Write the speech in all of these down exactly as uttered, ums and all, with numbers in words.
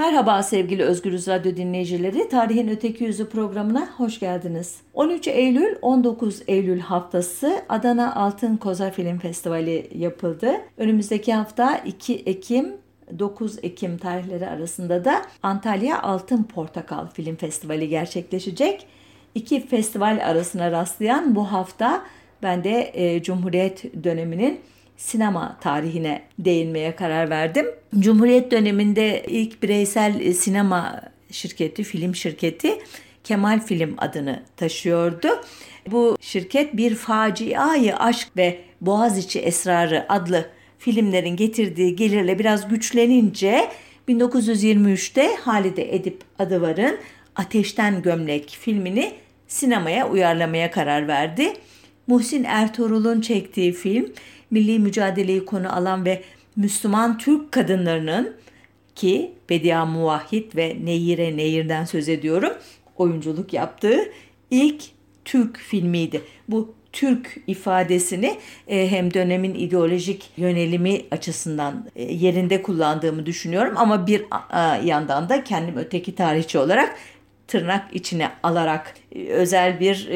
Merhaba sevgili Özgürüz Radyo dinleyicileri, Tarihin Öteki Yüzü programına hoş geldiniz. on üç Eylül on dokuz Eylül haftası Adana Altın Koza Film Festivali yapıldı. Önümüzdeki hafta iki Ekim dokuz Ekim tarihleri arasında da Antalya Altın Portakal Film Festivali gerçekleşecek. İki festival arasına rastlayan bu hafta ben de e, Cumhuriyet döneminin sinema tarihine değinmeye karar verdim. Cumhuriyet döneminde ilk bireysel sinema şirketi, film şirketi Kemal Film adını taşıyordu. Bu şirket Bir Faciayı Aşk ve Boğaziçi Esrarı adlı filmlerin getirdiği gelirle biraz güçlenince bin dokuz yüz yirmi üçte Halide Edip Adıvar'ın Ateşten Gömlek filmini sinemaya uyarlamaya karar verdi. Muhsin Ertuğrul'un çektiği film milli mücadeleyi konu alan ve Müslüman Türk kadınlarının ki Bedia Muvahhid ve Neyire Neyir'den söz ediyorum oyunculuk yaptığı ilk Türk filmiydi. Bu Türk ifadesini hem dönemin ideolojik yönelimi açısından yerinde kullandığımı düşünüyorum ama bir yandan da kendim öteki tarihçi olarak tırnak içine alarak özel bir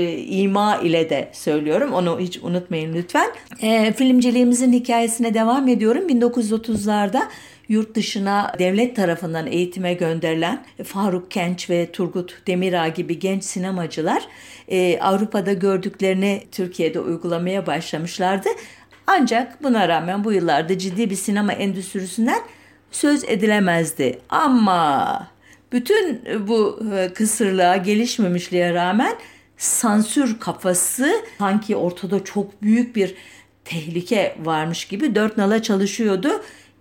ima ile de söylüyorum. Onu hiç unutmayın lütfen. E, filmciliğimizin hikayesine devam ediyorum. bin dokuz yüz otuzlarda yurt dışına devlet tarafından eğitime gönderilen Faruk Kenç ve Turgut Demirağ gibi genç sinemacılar e, Avrupa'da gördüklerini Türkiye'de uygulamaya başlamışlardı. Ancak buna rağmen bu yıllarda ciddi bir sinema endüstrisinden söz edilemezdi. Ama bütün bu kısırlığa, gelişmemişliğe rağmen sansür kafası sanki ortada çok büyük bir tehlike varmış gibi dört nala çalışıyordu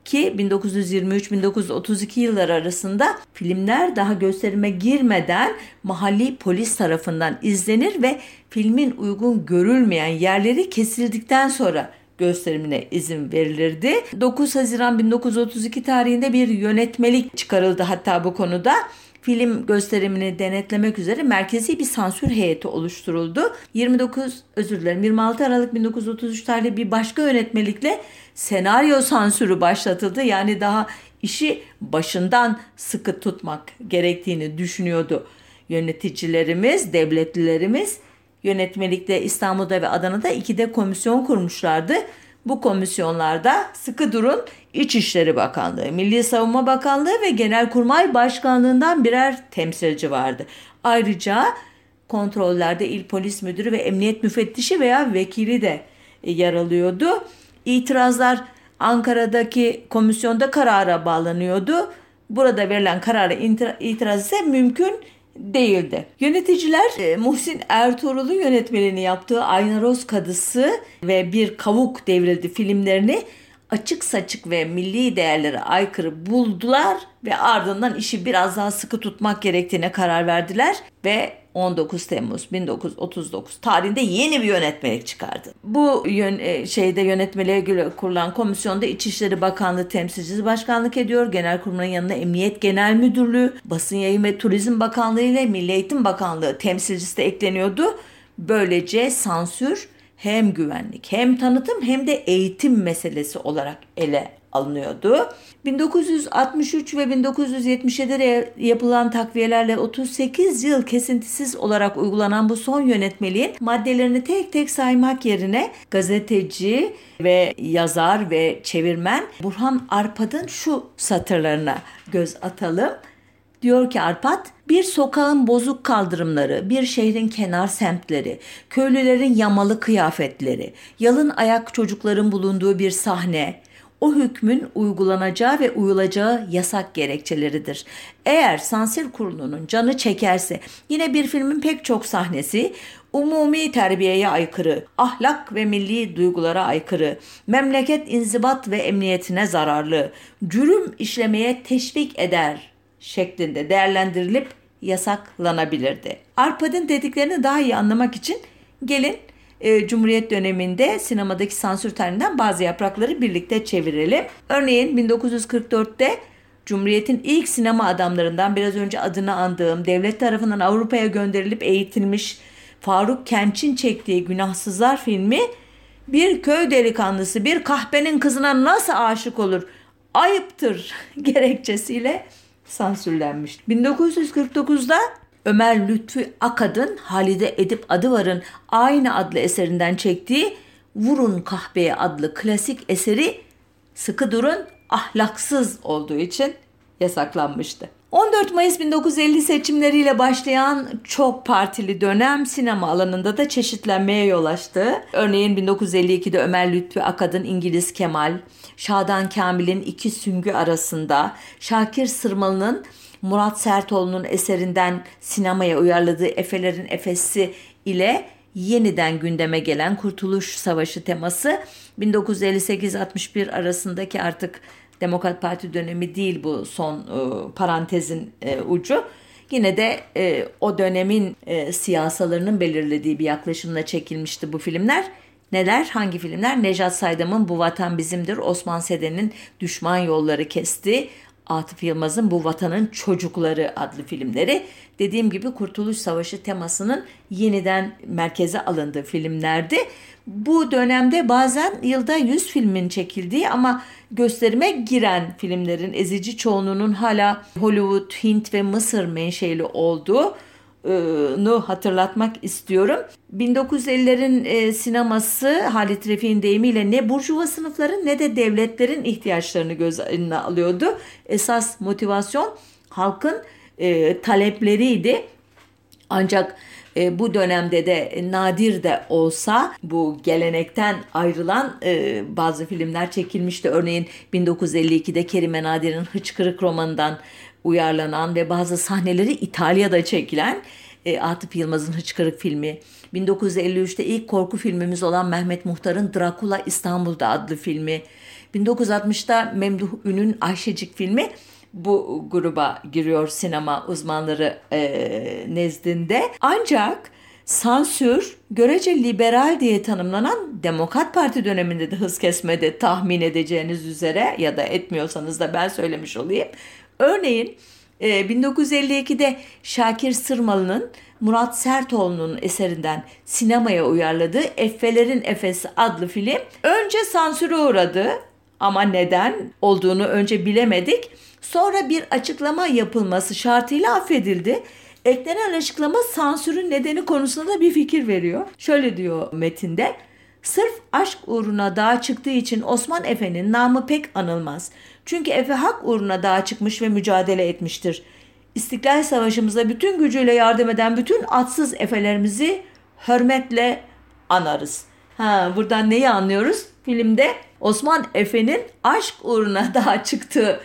ki bin dokuz yüz yirmi üç bin dokuz yüz otuz iki yılları arasında filmler daha gösterime girmeden mahalli polis tarafından izlenir ve filmin uygun görülmeyen yerleri kesildikten sonra gösterimine izin verilirdi. dokuz Haziran bin dokuz yüz otuz iki tarihinde bir yönetmelik çıkarıldı hatta bu konuda. Film gösterimini denetlemek üzere merkezi bir sansür heyeti oluşturuldu. yirmi dokuz özür dilerim yirmi altı Aralık bin dokuz yüz otuz üç tarihli bir başka yönetmelikle senaryo sansürü başlatıldı. Yani daha işi başından sıkı tutmak gerektiğini düşünüyordu yöneticilerimiz, devletlilerimiz. Yönetmelikte İstanbul'da ve Adana'da iki de komisyon kurmuşlardı. Bu komisyonlarda sıkı durun İçişleri Bakanlığı, Milli Savunma Bakanlığı ve Genelkurmay Başkanlığından birer temsilci vardı. Ayrıca kontrollerde il polis müdürü ve emniyet müfettişi veya vekili de yer alıyordu. İtirazlar Ankara'daki komisyonda karara bağlanıyordu. Burada verilen karara itiraz ise mümkün değildi. Yöneticiler e, Muhsin Ertuğrul'un yönetmenliğini yaptığı Aynaroz Kadısı ve Bir Kavuk Devrildi filmlerini açık saçık ve milli değerlere aykırı buldular ve ardından işi biraz daha sıkı tutmak gerektiğine karar verdiler ve on dokuz Temmuz bin dokuz yüz otuz dokuz tarihinde yeni bir yönetmelik çıkardı. Bu yön, şeyde yönetmeliğe göre kurulan komisyonda İçişleri Bakanlığı temsilcisi başkanlık ediyor. Genelkurmay'ın yanına Emniyet Genel Müdürlüğü, Basın Yayın ve Turizm Bakanlığı ile Milli Eğitim Bakanlığı temsilcisi de ekleniyordu. Böylece sansür hem güvenlik, hem tanıtım, hem de eğitim meselesi olarak ele alınıyordu. bin dokuz yüz altmış üç ve bin dokuz yüz yetmiş yedide yapılan takviyelerle otuz sekiz yıl kesintisiz olarak uygulanan bu son yönetmeliğin maddelerini tek tek saymak yerine gazeteci ve yazar ve çevirmen Burhan Arpad'ın şu satırlarına göz atalım. Diyor ki Arpad, bir sokağın bozuk kaldırımları, bir şehrin kenar semtleri, köylülerin yamalı kıyafetleri, yalın ayak çocukların bulunduğu bir sahne, o hükmün uygulanacağı ve uyulacağı yasak gerekçeleridir. Eğer sansür kurulunun canı çekerse yine bir filmin pek çok sahnesi umumi terbiyeye aykırı, ahlak ve milli duygulara aykırı, memleket inzibat ve emniyetine zararlı, cürüm işlemeye teşvik eder şeklinde değerlendirilip yasaklanabilirdi. Arpad'ın dediklerini daha iyi anlamak için gelin e, Cumhuriyet döneminde sinemadaki sansür tarihinden bazı yaprakları birlikte çevirelim. Örneğin bin dokuz yüz kırk dörtte Cumhuriyet'in ilk sinema adamlarından biraz önce adını andığım devlet tarafından Avrupa'ya gönderilip eğitilmiş Faruk Kenç'in çektiği Günahsızlar filmi bir köy delikanlısı bir kahpenin kızına nasıl aşık olur ayıptır gerekçesiyle sansürlenmiş. bin dokuz yüz kırk dokuzda Ömer Lütfi Akad'ın Halide Edip Adıvar'ın aynı adlı eserinden çektiği Vurun Kahpeye adlı klasik eseri sıkı durun ahlaksız olduğu için yasaklanmıştı. on dört Mayıs bin dokuz yüz elli seçimleriyle başlayan çok partili dönem sinema alanında da çeşitlenmeye yol açtı. Örneğin bin dokuz yüz elli ikide Ömer Lütfi Akad'ın İngiliz Kemal, Şadan Kamil'in İki Süngü arasında, Şakir Sırmalı'nın Murat Sertoğlu'nun eserinden sinemaya uyarladığı Efelerin Efesi ile yeniden gündeme gelen Kurtuluş Savaşı teması bin dokuz yüz elli sekiz altmış bir arasındaki artık Demokrat Parti dönemi değil bu son e, parantezin e, ucu. Yine de e, o dönemin e, siyasalarının belirlediği bir yaklaşımla çekilmişti bu filmler. Neler? Hangi filmler? Nejat Saydam'ın Bu Vatan Bizimdir, Osman Seden'in Düşman Yolları Kestiği, Atıf Yılmaz'ın Bu Vatanın Çocukları adlı filmleri. Dediğim gibi Kurtuluş Savaşı temasının yeniden merkeze alındığı filmlerdi. Bu dönemde bazen yılda yüz filmin çekildiği ama gösterime giren filmlerin ezici çoğunluğunun hala Hollywood, Hint ve Mısır menşeli olduğunu hatırlatmak istiyorum. bin dokuz yüz ellilerin sineması Halit Refiğ'in deyimiyle ne burjuva sınıfların ne de devletlerin ihtiyaçlarını göz önüne alıyordu. Esas motivasyon halkın talepleriydi. Ancak E, bu dönemde de nadir de olsa bu gelenekten ayrılan e, bazı filmler çekilmişti. Örneğin bin dokuz yüz elli ikide Kerime Nadir'in Hıçkırık romanından uyarlanan ve bazı sahneleri İtalya'da çekilen e, Atıf Yılmaz'ın Hıçkırık filmi. bin dokuz yüz elli üçte ilk korku filmimiz olan Mehmet Muhtar'ın Drakula İstanbul'da adlı filmi. bin dokuz yüz altmışta Memduh Ün'ün Ayşecik filmi bu gruba giriyor sinema uzmanları e, nezdinde. Ancak sansür görece liberal diye tanımlanan Demokrat Parti döneminde de hız kesmedi tahmin edeceğiniz üzere, ya da etmiyorsanız da ben söylemiş olayım. Örneğin e, bin dokuz yüz elli ikide Şakir Sırmalı'nın Murat Sertoğlu'nun eserinden sinemaya uyarladığı Efelerin Efesi adlı film önce sansüre uğradı. Ama neden olduğunu önce bilemedik. Sonra bir açıklama yapılması şartıyla affedildi. Eklenen açıklama sansürün nedeni konusunda da bir fikir veriyor. Şöyle diyor metinde. Sırf aşk uğruna dağa çıktığı için Osman Efe'nin namı pek anılmaz. Çünkü Efe hak uğruna dağa çıkmış ve mücadele etmiştir. İstiklal Savaşımıza bütün gücüyle yardım eden bütün atsız Efe'lerimizi hürmetle anarız. Ha, buradan neyi anlıyoruz? Filmde Osman Efe'nin aşk uğruna daha çıktığı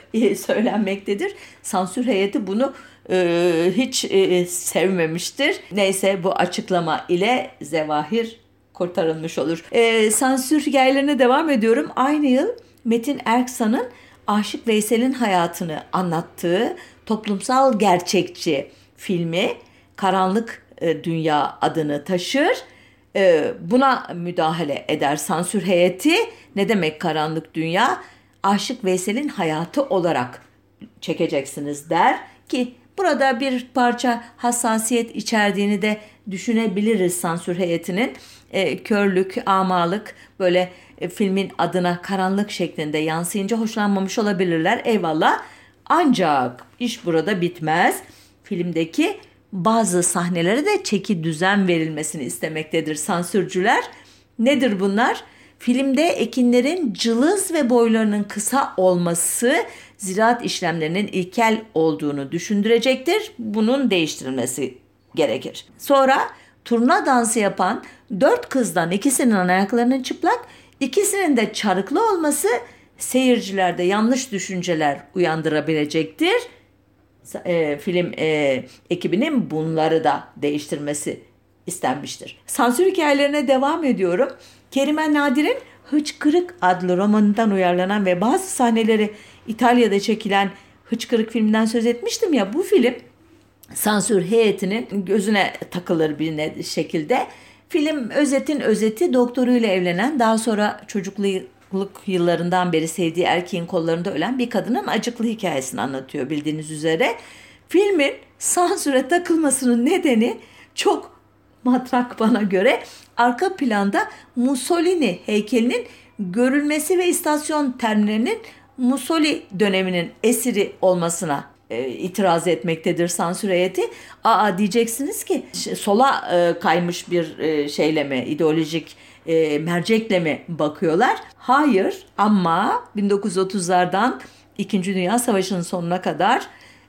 söylenmektedir. Sansür heyeti bunu e, hiç e, sevmemiştir. Neyse bu açıklama ile zevahir kurtarılmış olur. E, sansür hikayelerine devam ediyorum. Aynı yıl Metin Erksan'ın Aşık Veysel'in hayatını anlattığı toplumsal gerçekçi filmi Karanlık Dünya adını taşır. Buna müdahale eder sansür heyeti. Ne demek Karanlık Dünya? Aşık Veysel'in hayatı olarak çekeceksiniz der ki burada bir parça hassasiyet içerdiğini de düşünebiliriz sansür heyetinin. E, körlük, amalık böyle e, filmin adına karanlık şeklinde yansıyınca hoşlanmamış olabilirler. Eyvallah. Ancak iş burada bitmez. Filmdeki bazı sahnelere de çeki düzen verilmesini istemektedir sansürcüler. Nedir bunlar? Filmde ekinlerin cılız ve boylarının kısa olması ziraat işlemlerinin ilkel olduğunu düşündürecektir. Bunun değiştirilmesi gerekir. Sonra turna dansı yapan dört kızdan ikisinin ayaklarının çıplak, ikisinin de çarıklı olması seyircilerde yanlış düşünceler uyandırabilecektir. E, film e, ekibinin bunları da değiştirmesi istenmiştir. Sansür hikayelerine devam ediyorum. Kerime Nadir'in Hıçkırık adlı romanından uyarlanan ve bazı sahneleri İtalya'da çekilen Hıçkırık filminden söz etmiştim ya, bu film sansür heyetinin gözüne takılır bir şekilde. Film özetin özeti doktoruyla evlenen, daha sonra çocukluk yıllarından beri sevdiği erkeğin kollarında ölen bir kadının acıklı hikayesini anlatıyor bildiğiniz üzere. Filmin sansüre takılmasının nedeni çok matrak bana göre, arka planda Mussolini heykelinin görülmesi ve istasyon terminalinin Mussolini döneminin esiri olmasına e, itiraz etmektedir sansür heyeti. Aa diyeceksiniz ki sola e, kaymış bir e, şeyle mi, ideolojik e, mercekle mi bakıyorlar? Hayır, ama bin dokuz yüz otuzlardan İkinci Dünya Savaşı'nın sonuna kadar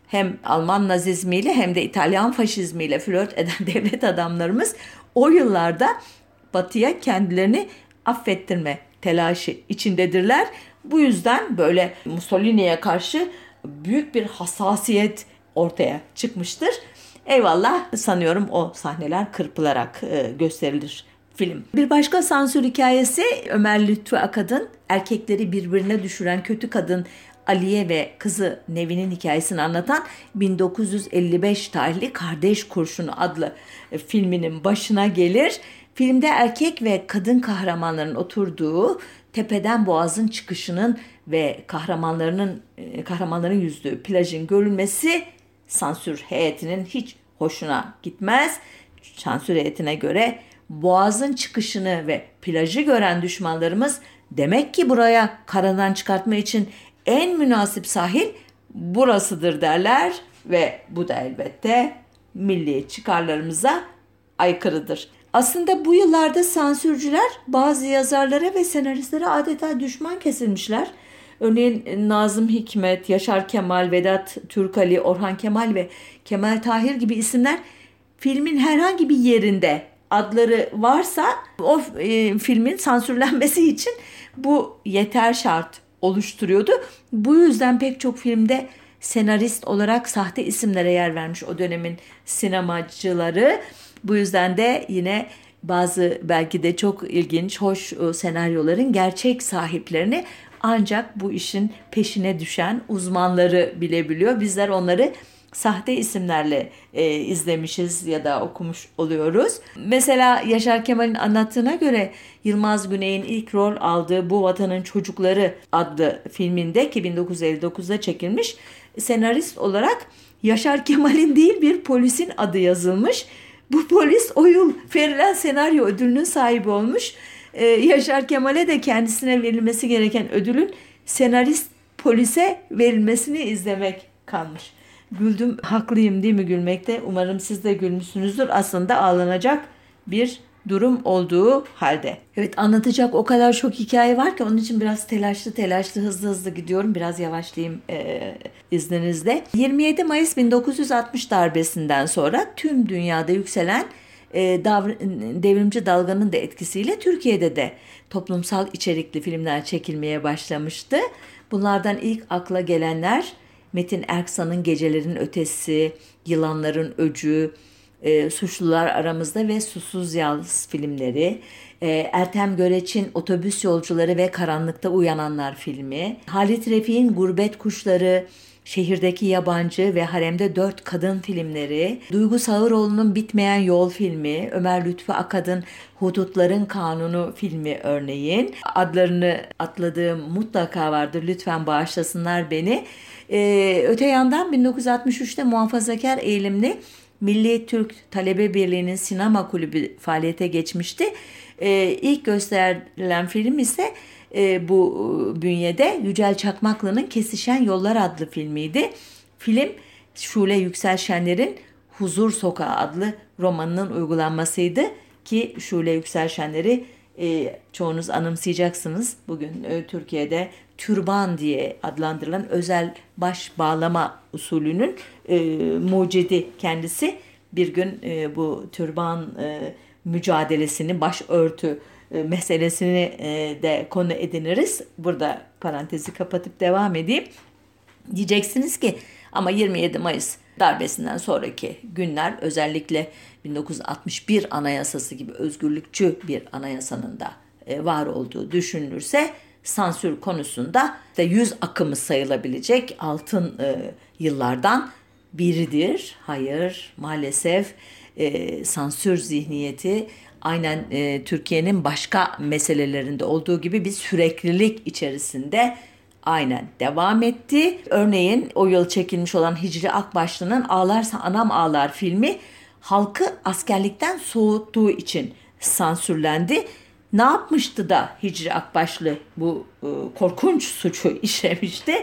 hem Alman nazizmiyle hem de İtalyan faşizmiyle flört eden devlet adamlarımız o yıllarda Batı'ya kendilerini affettirme telaşı içindedirler. Bu yüzden böyle Mussolini'ye karşı büyük bir hassasiyet ortaya çıkmıştır. Eyvallah, sanıyorum o sahneler kırpılarak gösterilir film. Bir başka sansür hikayesi Ömer Lütfü Akad'ın erkekleri birbirine düşüren kötü kadın Aliye ve kızı Nevin'in hikayesini anlatan bin dokuz yüz elli beş tarihli Kardeş Kurşunu adlı filminin başına gelir. Filmde erkek ve kadın kahramanların oturduğu tepeden boğazın çıkışının ve kahramanlarının kahramanların yüzdüğü plajın görülmesi sansür heyetinin hiç hoşuna gitmez. Sansür heyetine göre boğazın çıkışını ve plajı gören düşmanlarımız, demek ki buraya karadan çıkartma için en münasip sahil burasıdır derler ve bu da elbette milli çıkarlarımıza aykırıdır. Aslında bu yıllarda sansürcüler bazı yazarlara ve senaristlere adeta düşman kesilmişler. Örneğin Nazım Hikmet, Yaşar Kemal, Vedat Türkali, Orhan Kemal ve Kemal Tahir gibi isimler filmin herhangi bir yerinde adları varsa o e, filmin sansürlenmesi için bu yeter şart oluşturuyordu. Bu yüzden pek çok filmde senarist olarak sahte isimlere yer vermiş o dönemin sinemacıları. Bu yüzden de yine bazı belki de çok ilginç, hoş senaryoların gerçek sahiplerini ancak bu işin peşine düşen uzmanları bilebiliyor. Bizler onları sahte isimlerle e, izlemişiz ya da okumuş oluyoruz. Mesela Yaşar Kemal'in anlattığına göre Yılmaz Güney'in ilk rol aldığı Bu Vatanın Çocukları adlı filminde ki bin dokuz yüz elli dokuzda çekilmiş, senarist olarak Yaşar Kemal'in değil bir polisin adı yazılmış. Bu polis o yıl verilen senaryo ödülünün sahibi olmuş. Ee, Yaşar Kemal'e de kendisine verilmesi gereken ödülün senarist polise verilmesini izlemek kalmış. Güldüm, haklıyım değil mi gülmekte? Umarım siz de gülmüşsünüzdür. Aslında ağlanacak bir durum olduğu halde. Evet, anlatacak o kadar çok hikaye var ki onun için biraz telaşlı telaşlı hızlı hızlı gidiyorum. Biraz yavaşlayayım e, izninizle. yirmi yedi Mayıs bin dokuz yüz altmış darbesinden sonra tüm dünyada yükselen e, davr- devrimci dalganın da etkisiyle Türkiye'de de toplumsal içerikli filmler çekilmeye başlamıştı. Bunlardan ilk akla gelenler Metin Erksan'ın Gecelerin Ötesi, Yılanların Öcü, E, Suçlular Aramızda ve Susuz Yaz filmleri, e, Ertem Göreç'in Otobüs Yolcuları ve Karanlıkta Uyananlar filmi, Halit Refiğ'in Gurbet Kuşları, Şehirdeki Yabancı ve Haremde Dört Kadın filmleri, Duygu Sağıroğlu'nun Bitmeyen Yol filmi, Ömer Lütfü Akad'ın Hudutların Kanunu filmi örneğin, adlarını atladığım mutlaka vardır, lütfen bağışlasınlar beni. E, öte yandan bin dokuz yüz altmış üçte muhafazakar eğilimli Milli Türk Talebe Birliği'nin sinema kulübü faaliyete geçmişti. Ee, ilk gösterilen film ise e, bu bünyede Yücel Çakmaklı'nın Kesişen Yollar adlı filmiydi. Film Şule Yüksel Şener'in Huzur Sokağı adlı romanının uygulanmasıydı ki Şule Yüksel Şener'i e, çoğunuz anımsayacaksınız. Bugün e, Türkiye'de türban diye adlandırılan özel baş bağlama usulünün e, mucidi kendisi. Bir gün e, bu türban e, mücadelesini, başörtü e, meselesini e, de konu ediniriz. Burada parantezi kapatıp devam edeyim. Diyeceksiniz ki ama yirmi yedi Mayıs darbesinden sonraki günler, özellikle bin dokuz yüz altmış bir anayasası gibi özgürlükçü bir anayasanın da e, var olduğu düşünülürse, sansür konusunda işte yüz akımı sayılabilecek altın e, yıllardan biridir. Hayır, maalesef e, sansür zihniyeti aynen e, Türkiye'nin başka meselelerinde olduğu gibi bir süreklilik içerisinde aynen devam etti. Örneğin o yıl çekilmiş olan Hicri Akbaşlı'nın Ağlarsa Anam Ağlar filmi halkı askerlikten soğuttuğu için sansürlendi. Ne yapmıştı da Hicri Akbaşlı bu e, korkunç suçu işlemişti?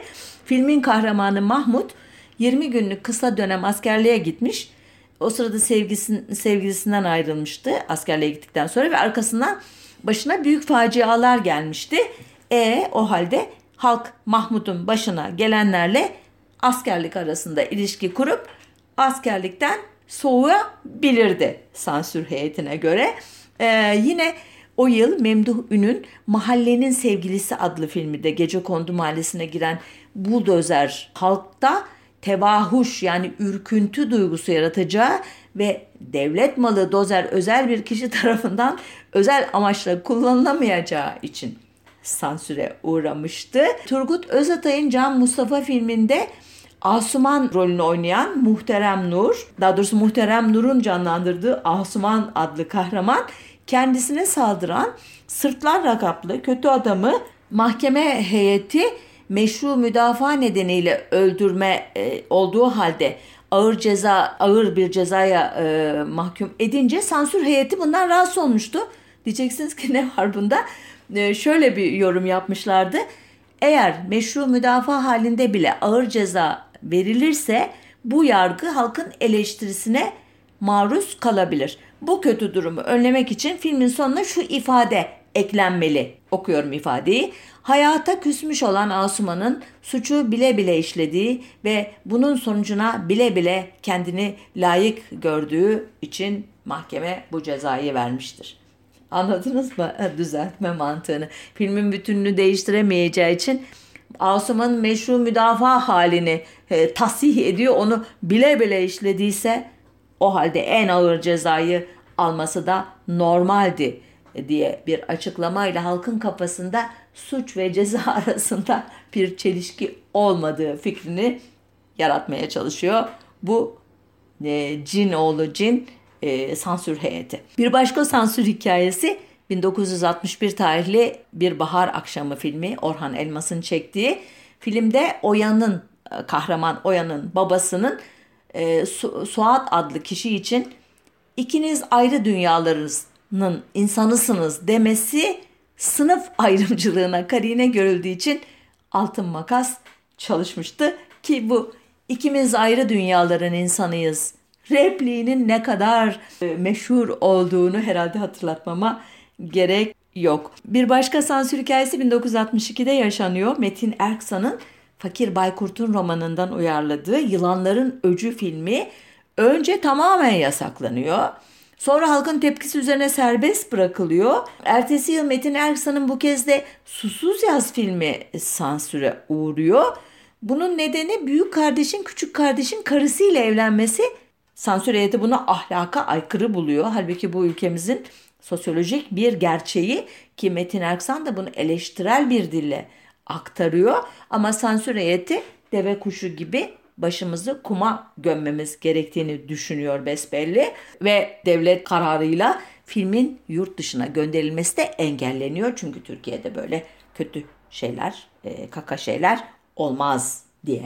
Filmin kahramanı Mahmut yirmi günlük kısa dönem askerliğe gitmiş. O sırada sevgisin, sevgilisinden ayrılmıştı askerliğe gittikten sonra ve arkasından başına büyük facialar gelmişti. E o halde halk Mahmud'un başına gelenlerle askerlik arasında ilişki kurup askerlikten soğuyabilirdi sansür heyetine göre. Ee, yine o yıl Memduh Ün'ün Mahallenin Sevgilisi adlı filmi de Gecekondu Mahallesi'ne giren buldozer halkta tevahuş yani ürküntü duygusu yaratacağı ve devlet malı dozer özel bir kişi tarafından özel amaçla kullanılamayacağı için sansüre uğramıştı. Turgut Özatay'ın Can Mustafa filminde Asuman rolünü oynayan Muhterem Nur, daha doğrusu Muhterem Nur'un canlandırdığı Asuman adlı kahraman kendisine saldıran sırtlar rakaplı kötü adamı mahkeme heyeti meşru müdafaa nedeniyle öldürme e, olduğu halde ağır ceza ağır bir cezaya e, mahkum edince sansür heyeti bundan rahatsız olmuştu. Diyeceksiniz ki ne var bunda? E, şöyle bir yorum yapmışlardı. Eğer meşru müdafaa halinde bile ağır ceza verilirse bu yargı halkın eleştirisine maruz kalabilir. Bu kötü durumu önlemek için filmin sonuna şu ifade eklenmeli. Okuyorum ifadeyi. Hayata küsmüş olan Asuman'ın suçu bile bile işlediği ve bunun sonucuna bile bile kendini layık gördüğü için mahkeme bu cezayı vermiştir. Anladınız mı düzeltme mantığını? Filmin bütününü değiştiremeyeceği için Asuman'ın meşru müdafaa halini e, tasih ediyor. Onu bile bile işlediyse o halde en ağır cezayı alması da normaldi diye bir açıklamayla halkın kafasında suç ve ceza arasında bir çelişki olmadığı fikrini yaratmaya çalışıyor. Bu e, cin oğlu cin. E, sansür heyeti. Bir başka sansür hikayesi bin dokuz yüz altmış bir tarihli Bir Bahar Akşamı filmi, Orhan Elmas'ın çektiği. Filmde Oya'nın, kahraman Oya'nın babasının e, Su- Suat adlı kişi için ikiniz ayrı dünyalarının insanısınız demesi sınıf ayrımcılığına karine görüldüğü için altın makas çalışmıştı ki bu ikimiz ayrı dünyaların insanıyız repliğinin ne kadar meşhur olduğunu herhalde hatırlatmama gerek yok. Bir başka sansür hikayesi bin dokuz yüz altmış ikide yaşanıyor. Metin Erksan'ın Fakir Baykurt'un romanından uyarladığı Yılanların Öcü filmi önce tamamen yasaklanıyor. Sonra halkın tepkisi üzerine serbest bırakılıyor. Ertesi yıl Metin Erksan'ın bu kez de Susuz Yaz filmi sansüre uğruyor. Bunun nedeni büyük kardeşin küçük kardeşin karısıyla evlenmesi. Sansür heyeti bunu ahlaka aykırı buluyor. Halbuki bu ülkemizin sosyolojik bir gerçeği ki Metin Erksan da bunu eleştirel bir dille aktarıyor. Ama sansür heyeti deve kuşu gibi başımızı kuma gömmemiz gerektiğini düşünüyor besbelli. Ve devlet kararıyla filmin yurt dışına gönderilmesi de engelleniyor. Çünkü Türkiye'de böyle kötü şeyler, kaka şeyler olmaz diye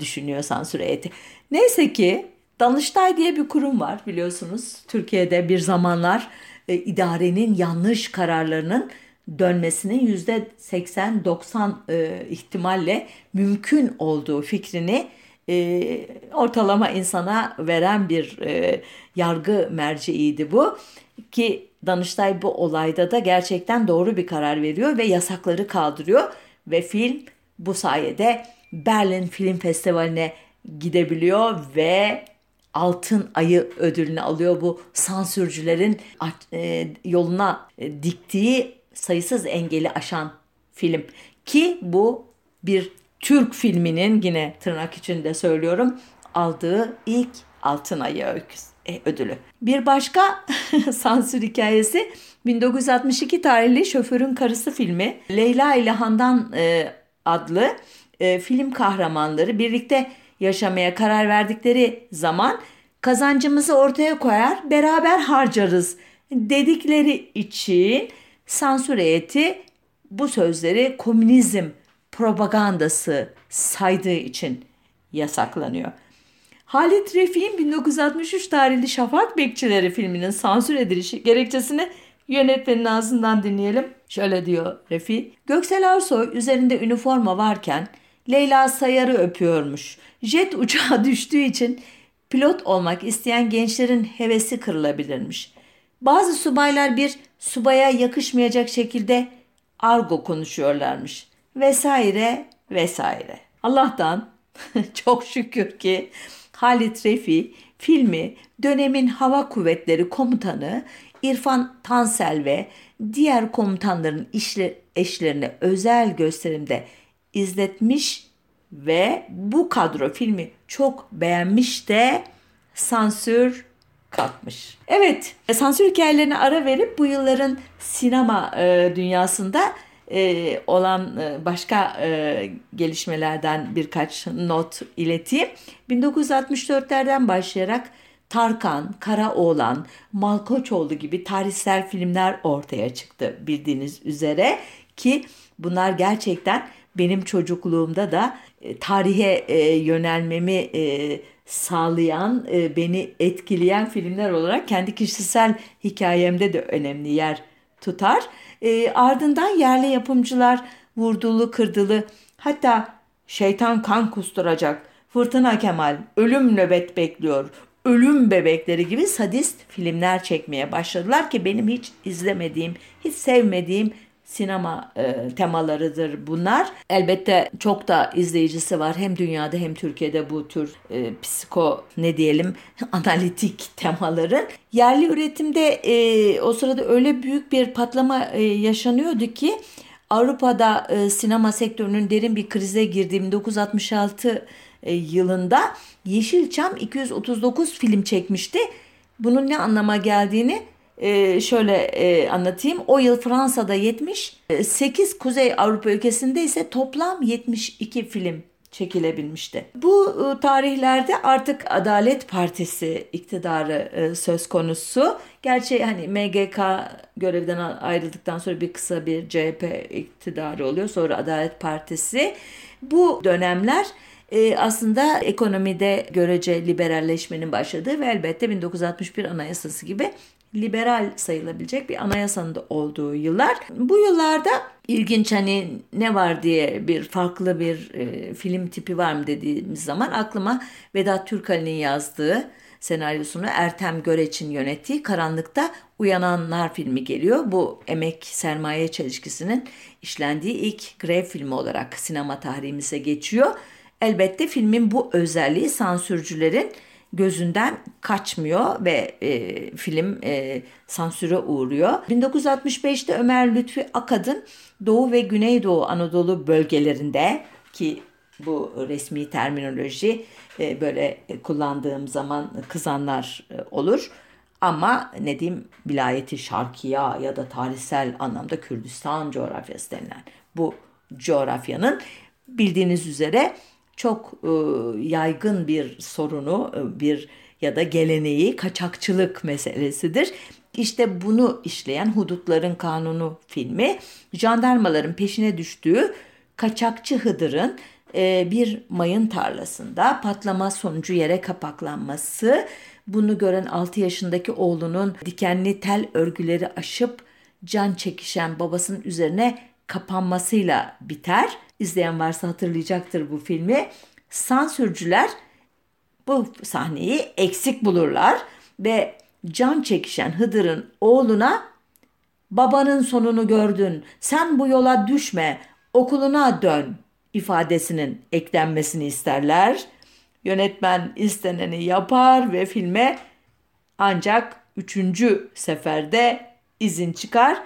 düşünüyor sansür heyeti. Neyse ki Danıştay diye bir kurum var biliyorsunuz. Türkiye'de bir zamanlar e, idarenin yanlış kararlarının dönmesinin yüzde seksen doksan e, ihtimalle mümkün olduğu fikrini e, ortalama insana veren bir e, yargı merciiydi bu. Ki Danıştay bu olayda da gerçekten doğru bir karar veriyor ve yasakları kaldırıyor. Ve film bu sayede Berlin Film Festivali'ne gidebiliyor ve Altın Ayı ödülünü alıyor. Bu sansürcülerin yoluna diktiği sayısız engeli aşan film. Ki bu bir Türk filminin yine tırnak içinde söylüyorum aldığı ilk Altın Ayı ödülü. Bir başka sansür hikayesi bin dokuz yüz altmış iki tarihli Şoförün Karısı filmi. Leyla ile Handan adlı film kahramanları birlikte yaşamaya karar verdikleri zaman kazancımızı ortaya koyar, beraber harcarız dedikleri için sansür heyeti bu sözleri komünizm propagandası saydığı için yasaklanıyor. Halit Refiğ'in bin dokuz yüz altmış üç tarihli Şafak Bekçileri filminin sansür edilişi gerekçesini yönetmenin ağzından dinleyelim. Şöyle diyor Refiğ. Göksel Arsoy üzerinde üniforma varken Leyla Sayar'ı öpüyormuş. Jet uçağa düştüğü için pilot olmak isteyen gençlerin hevesi kırılabilirmiş. Bazı subaylar bir subaya yakışmayacak şekilde argo konuşuyorlarmış. Vesaire vesaire. Allah'tan çok şükür ki Halit Refiğ filmi dönemin hava kuvvetleri komutanı İrfan Tansel ve diğer komutanların işle, eşlerine özel gösterimde izletmiş ve bu kadro filmi çok beğenmiş de sansür katmış. Evet, sansür hikayelerine ara verip bu yılların sinema e, dünyasında e, olan e, başka e, gelişmelerden birkaç not ileteyim. bin dokuz yüz altmış dörtlerden başlayarak Tarkan, Karaoğlan, Malkoçoğlu gibi tarihsel filmler ortaya çıktı bildiğiniz üzere ki bunlar gerçekten benim çocukluğumda da e, tarihe e, yönelmemi e, sağlayan, e, beni etkileyen filmler olarak kendi kişisel hikayemde de önemli yer tutar. E, ardından yerli yapımcılar vurdulu kırdılı, hatta Şeytan Kan Kusturacak, Fırtına Kemal, Ölüm Nöbet Bekliyor, Ölüm Bebekleri gibi sadist filmler çekmeye başladılar ki benim hiç izlemediğim, hiç sevmediğim sinema e, temalarıdır bunlar. Elbette çok da izleyicisi var. Hem dünyada hem Türkiye'de bu tür e, psiko ne diyelim analitik temaların. Yerli üretimde e, o sırada öyle büyük bir patlama e, yaşanıyordu ki Avrupa'da e, sinema sektörünün derin bir krize girdiği bin dokuz yüz altmış altı e, yılında Yeşilçam iki yüz otuz dokuz film çekmişti. Bunun ne anlama geldiğini Ee, şöyle e, anlatayım. O yıl Fransa'da yetmiş sekiz, Kuzey Avrupa ülkesinde ise toplam yetmiş iki film çekilebilmişti. Bu e, tarihlerde artık Adalet Partisi iktidarı e, söz konusu. Gerçi hani M G K görevden ayrıldıktan sonra bir kısa bir C H P iktidarı oluyor. Sonra Adalet Partisi. Bu dönemler Ee, aslında ekonomide görece liberalleşmenin başladığı ve elbette bin dokuz yüz altmış bir anayasası gibi liberal sayılabilecek bir anayasanın da olduğu yıllar. Bu yıllarda ilginç, hani ne var diye bir farklı bir e, film tipi var mı dediğimiz zaman aklıma Vedat Türkali'nin yazdığı, senaryosunu Ertem Göreç'in yönettiği Karanlıkta Uyananlar filmi geliyor. Bu emek sermaye çelişkisinin işlendiği ilk grev filmi olarak sinema tarihimize geçiyor. Elbette filmin bu özelliği sansürcülerin gözünden kaçmıyor ve e, film e, sansüre uğruyor. bin dokuz yüz altmış beşte Ömer Lütfi Akad'ın Doğu ve Güneydoğu Anadolu bölgelerinde, ki bu resmi terminoloji e, böyle kullandığım zaman kızanlar e, olur. Ama ne diyeyim, vilayeti Şarkiya ya da tarihsel anlamda Kürdistan coğrafyası denilen bu coğrafyanın bildiğiniz üzere çok e, yaygın bir sorunu, bir ya da geleneği kaçakçılık meselesidir. İşte bunu işleyen Hudutların Kanunu filmi, jandarmaların peşine düştüğü kaçakçı Hıdır'ın e, bir mayın tarlasında patlama sonucu yere kapaklanması, bunu gören altı yaşındaki oğlunun dikenli tel örgüleri aşıp can çekişen babasının üzerine kapanmasıyla biter. İzleyen varsa hatırlayacaktır bu filmi. Sansürcüler bu sahneyi eksik bulurlar ve can çekişen Hıdır'ın oğluna "Babanın sonunu gördün, sen bu yola düşme, okuluna dön" ifadesinin eklenmesini isterler. Yönetmen isteneni yapar ve filme ancak üçüncü seferde izin çıkar.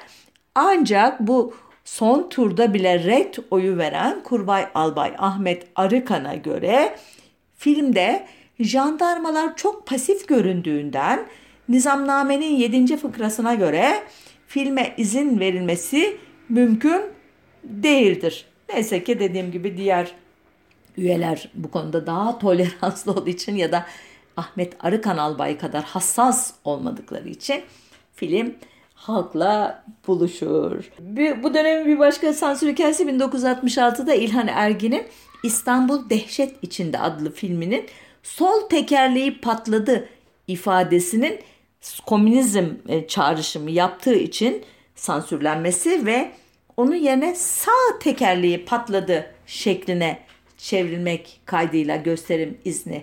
Ancak bu son turda bile ret oyu veren Kurbay Albay Ahmet Arıkan'a göre filmde jandarmalar çok pasif göründüğünden Nizamname'nin yedinci fıkrasına göre filme izin verilmesi mümkün değildir. Neyse ki dediğim gibi diğer üyeler bu konuda daha toleranslı olduğu için ya da Ahmet Arıkan Albay kadar hassas olmadıkları için film halkla buluşur. Bir, bu dönemin bir başka sansür hikayesi bin dokuz yüz altmış altıda İlhan Ergin'in İstanbul Dehşet İçinde adlı filminin "sol tekerleği patladı" ifadesinin komünizm çağrışımı yaptığı için sansürlenmesi ve onun yerine "sağ tekerleği patladı" şekline çevrilmek kaydıyla gösterim izni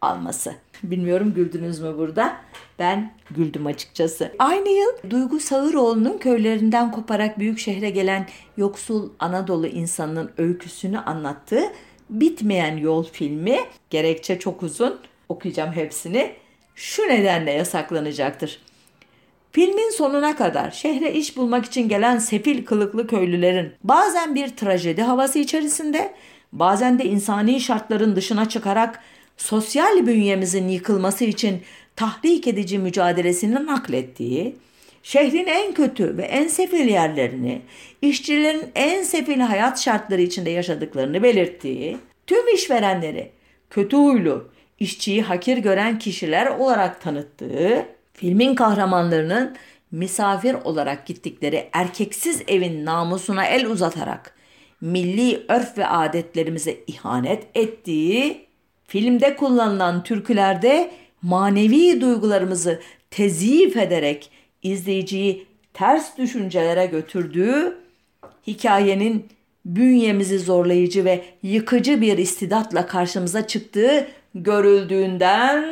alması. Bilmiyorum güldünüz mü burada? Ben güldüm açıkçası. Aynı yıl Duygu Sağıroğlu'nun köylerinden koparak büyük şehre gelen yoksul Anadolu insanının öyküsünü anlattığı Bitmeyen Yol filmi, gerekçe çok uzun, okuyacağım hepsini, şu nedenle yasaklanacaktır. Filmin sonuna kadar şehre iş bulmak için gelen sefil kılıklı köylülerin bazen bir trajedi havası içerisinde, bazen de insani şartların dışına çıkarak sosyal bünyemizin yıkılması için tahrik edici mücadelesini naklettiği, şehrin en kötü ve en sefil yerlerini, işçilerin en sefil hayat şartları içinde yaşadıklarını belirttiği, tüm işverenleri kötü huylu, işçiyi hakir gören kişiler olarak tanıttığı, filmin kahramanlarının misafir olarak gittikleri erkeksiz evin namusuna el uzatarak milli örf ve adetlerimize ihanet ettiği, filmde kullanılan türkülerde manevi duygularımızı tezif ederek izleyiciyi ters düşüncelere götürdüğü, hikayenin bünyemizi zorlayıcı ve yıkıcı bir istidatla karşımıza çıktığı görüldüğünden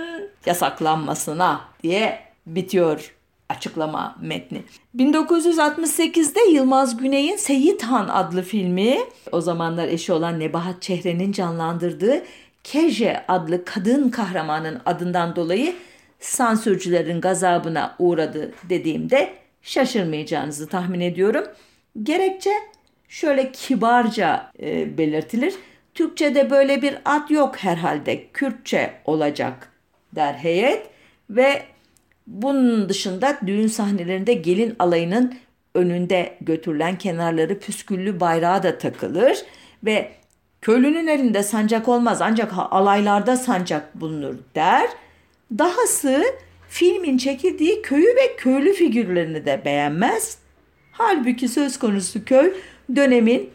yasaklanmasına diye bitiyor açıklama metni. bin dokuz yüz altmış sekizde Yılmaz Güney'in Seyit Han adlı filmi, o zamanlar eşi olan Nebahat Çehre'nin canlandırdığı Keje adlı kadın kahramanın adından dolayı sansürcülerin gazabına uğradı dediğimde şaşırmayacağınızı tahmin ediyorum. Gerekçe şöyle kibarca e, belirtilir. Türkçe'de böyle bir ad yok herhalde, Kürtçe olacak der heyet ve bunun dışında düğün sahnelerinde gelin alayının önünde götürülen kenarları püsküllü bayrağı da takılır ve köylünün elinde sancak olmaz ancak alaylarda sancak bulunur der. Dahası filmin çekildiği köyü ve köylü figürlerini de beğenmez. Halbuki söz konusu köy dönemin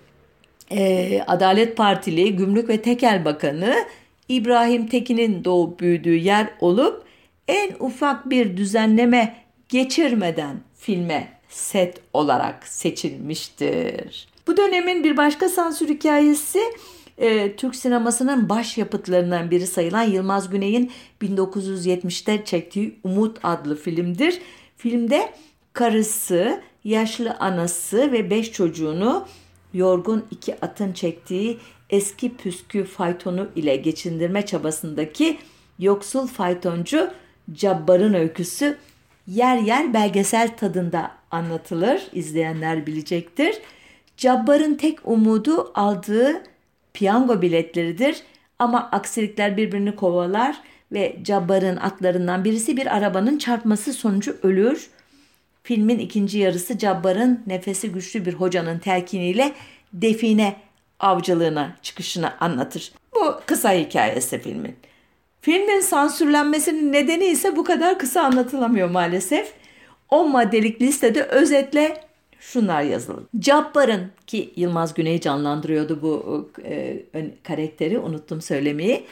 e, Adalet Partili Gümrük ve Tekel Bakanı İbrahim Tekin'in doğup büyüdüğü yer olup en ufak bir düzenleme geçirmeden filme set olarak seçilmiştir. Bu dönemin bir başka sansür hikayesi e, Türk sinemasının başyapıtlarından biri sayılan Yılmaz Güney'in bin dokuz yüz yetmişte çektiği Umut adlı filmdir. Filmde karısı, yaşlı anası ve beş çocuğunu yorgun iki atın çektiği eski püskü faytonu ile geçindirme çabasındaki yoksul faytoncu Cabbar'ın öyküsü yer yer belgesel tadında anlatılır. İzleyenler bilecektir. Cabbar'ın tek umudu aldığı piyango biletleridir ama aksilikler birbirini kovalar ve Cabbar'ın atlarından birisi bir arabanın çarpması sonucu ölür. Filmin ikinci yarısı Cabbar'ın nefesi güçlü bir hocanın telkiniyle define avcılığına çıkışını anlatır. Bu kısa hikayesi filmin. Filmin sansürlenmesinin nedeni ise bu kadar kısa anlatılamıyor maalesef. on maddelik listede özetle şunlar yazılır. Cabbar'ın, ki Yılmaz Güney canlandırıyordu bu e, karakteri, unuttum söylemeyi.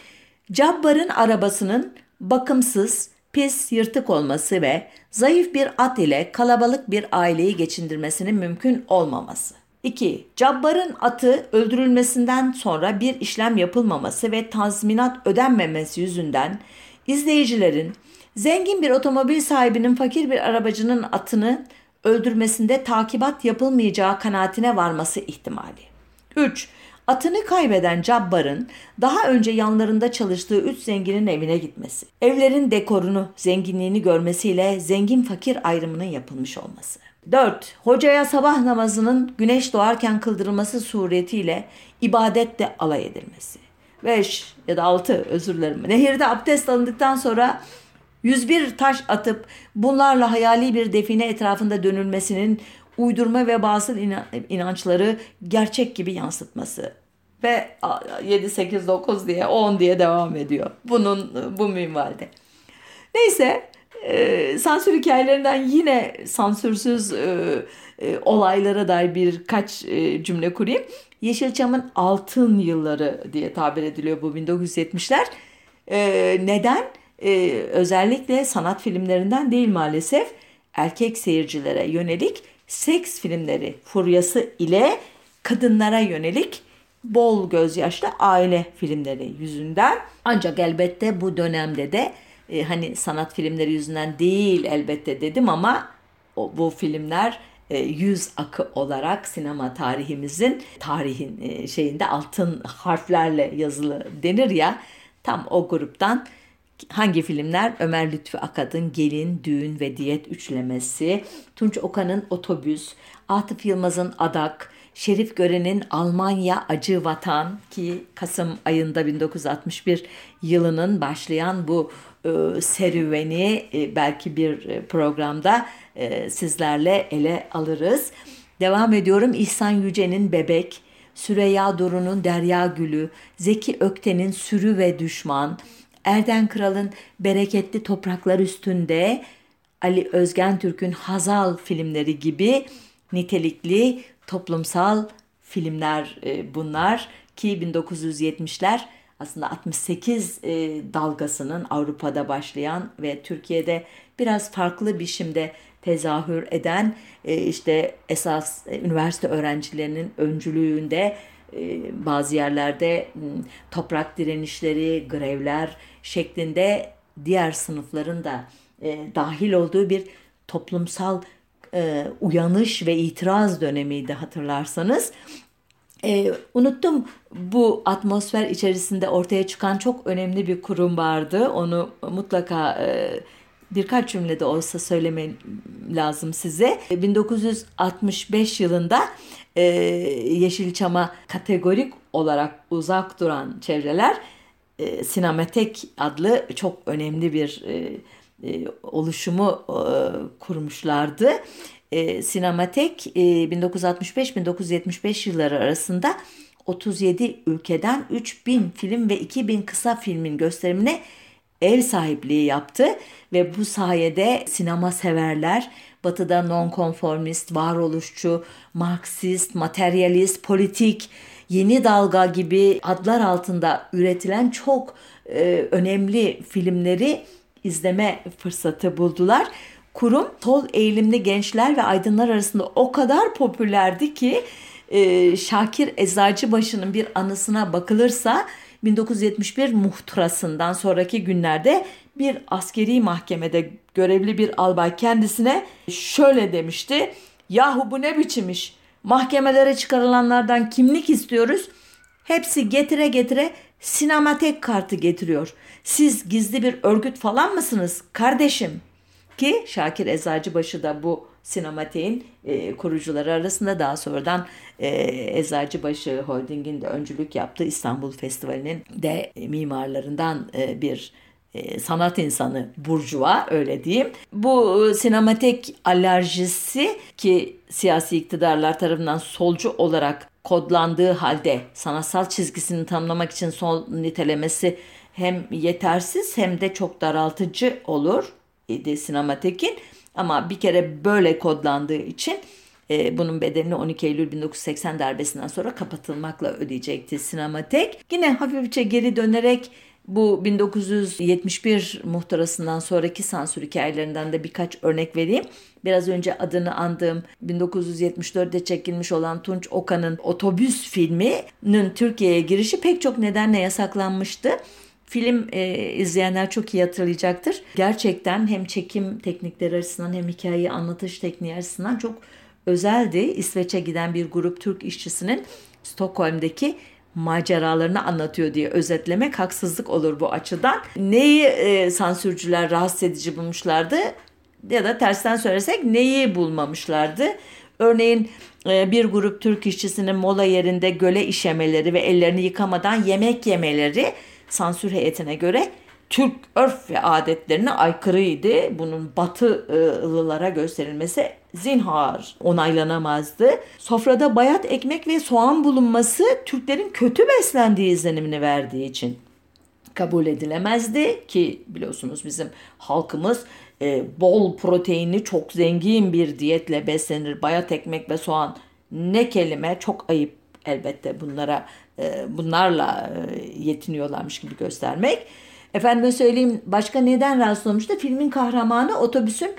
Cabbar'ın arabasının bakımsız, pis, yırtık olması ve zayıf bir at ile kalabalık bir aileyi geçindirmesinin mümkün olmaması. iki. Cabbar'ın atı öldürülmesinden sonra bir işlem yapılmaması ve tazminat ödenmemesi yüzünden izleyicilerin zengin bir otomobil sahibinin fakir bir arabacının atını öldürmesinde takibat yapılmayacağı kanaatine varması ihtimali. üç. Atını kaybeden Cabbar'ın daha önce yanlarında çalıştığı üç zenginin evine gitmesi. Evlerin dekorunu, zenginliğini görmesiyle zengin fakir ayrımının yapılmış olması. dört. Hocaya sabah namazının güneş doğarken kıldırılması suretiyle ibadetle alay edilmesi. beş ya da altı, özür dilerim. Nehirde abdest alındıktan sonra yüz bir taş atıp bunlarla hayali bir define etrafında dönülmesinin uydurma ve basıl inançları gerçek gibi yansıtması. Ve yedi, sekiz, dokuz diye on diye devam ediyor. Bunun bu minvalde. Neyse e, sansür hikayelerinden yine sansürsüz e, e, olaylara dair birkaç e, cümle kurayım. Yeşilçam'ın altın yılları diye tabir ediliyor bu bin dokuz yüz yetmişler. E, neden? Ee, özellikle sanat filmlerinden değil maalesef, erkek seyircilere yönelik seks filmleri furyası ile kadınlara yönelik bol gözyaşlı aile filmleri yüzünden. Ancak elbette bu dönemde de e, hani sanat filmleri yüzünden değil elbette dedim ama o, bu filmler e, yüz akı olarak sinema tarihimizin tarihin e, şeyinde altın harflerle yazılı denir ya, tam o gruptan. Hangi filmler? Ömer Lütfi Akad'ın Gelin, Düğün ve Diyet üçlemesi, Tunç Okan'ın Otobüs, Atıf Yılmaz'ın Adak, Şerif Gören'in Almanya Acı Vatan ki Kasım ayında bin dokuz yüz altmış bir yılının başlayan bu e, serüveni e, belki bir programda e, sizlerle ele alırız. Devam ediyorum. İhsan Yüce'nin Bebek, Süreyya Duru'nun Derya Gülü, Zeki Ökten'in Sürü ve Düşman, Erden Kral'ın Bereketli Topraklar Üstünde, Ali Özgen Türk'ün Hazal filmleri gibi nitelikli toplumsal filmler bunlar ki bin dokuz yüz yetmişler aslında altmış sekiz dalgasının Avrupa'da başlayan ve Türkiye'de biraz farklı biçimde tezahür eden, işte esas üniversite öğrencilerinin öncülüğünde bazı yerlerde toprak direnişleri, grevler şeklinde diğer sınıfların da dahil olduğu bir toplumsal uyanış ve itiraz dönemiydi hatırlarsanız. Unuttum, bu atmosfer içerisinde ortaya çıkan çok önemli bir kurum vardı. Onu mutlaka birkaç cümlede olsa söylemem lazım size. bin dokuz yüz altmış beş yılında Ee, Yeşilçam'a kategorik olarak uzak duran çevreler e, Sinematek adlı çok önemli bir e, e, oluşumu e, kurmuşlardı. E, Sinematek e, bin dokuz yüz altmış beş - bin dokuz yüz yetmiş beş yılları arasında otuz yedi ülkeden üç bin film ve iki bin kısa filmin gösterimine ev sahipliği yaptı ve bu sayede sinema severler Batı'da nonkonformist, varoluşçu, Marksist, materyalist, politik, yeni dalga gibi adlar altında üretilen çok e, önemli filmleri izleme fırsatı buldular. Kurum sol eğilimli gençler ve aydınlar arasında o kadar popülerdi ki e, Şakir Eczacıbaşı'nın bir anısına bakılırsa bin dokuz yüz yetmiş bir muhtırasından sonraki günlerde bir askeri mahkemede görevli bir albay kendisine şöyle demişti. Yahu bu ne biçim iş? Mahkemelere çıkarılanlardan kimlik istiyoruz. Hepsi getire getire Sinematek kartı getiriyor. Siz gizli bir örgüt falan mısınız kardeşim? Ki Şakir Eczacıbaşı da bu Sinematek'in e, kurucuları arasında, daha sonradan e, Eczacıbaşı Holding'in de öncülük yaptığı İstanbul Festivali'nin de e, mimarlarından e, bir e, sanat insanı, burjuva öyle diyeyim. Bu e, Sinematek alerjisi ki siyasi iktidarlar tarafından solcu olarak kodlandığı halde sanatsal çizgisini tanımlamak için sol nitelemesi hem yetersiz hem de çok daraltıcı olur idi Sinematek'in. Ama bir kere böyle kodlandığı için e, bunun bedelini on iki Eylül bin dokuz yüz seksen darbesinden sonra kapatılmakla ödeyecekti Sinematek. Yine hafifçe geri dönerek bu bin dokuz yüz yetmiş bir muhtırasından sonraki sansür hikayelerinden de birkaç örnek vereyim. Biraz önce adını andığım bin dokuz yüz yetmiş dörtte çekilmiş olan Tunç Okan'ın Otobüs filminin Türkiye'ye girişi pek çok nedenle yasaklanmıştı. Film e, izleyenler çok iyi hatırlayacaktır. Gerçekten hem çekim teknikleri açısından hem hikayeyi anlatış tekniği açısından çok özeldi. İsveç'e giden bir grup Türk işçisinin Stockholm'deki maceralarını anlatıyor diye özetlemek haksızlık olur bu açıdan. Neyi e, sansürcüler rahatsız edici bulmuşlardı ya da tersten söylesek neyi bulmamışlardı? Örneğin e, bir grup Türk işçisinin mola yerinde göle işemeleri ve ellerini yıkamadan yemek yemeleri sansür heyetine göre Türk örf ve adetlerine aykırıydı. Bunun Batılılara gösterilmesi zinhar onaylanamazdı. Sofrada bayat ekmek ve soğan bulunması Türklerin kötü beslendiği izlenimini verdiği için kabul edilemezdi ki biliyorsunuz bizim halkımız e, bol proteinli, çok zengin bir diyetle beslenir. Bayat ekmek ve soğan ne kelime, çok ayıp elbette bunlara, bunlarla yetiniyorlarmış gibi göstermek. Efendim söyleyeyim, başka neden rahatsız olmuştu? Filmin kahramanı otobüsün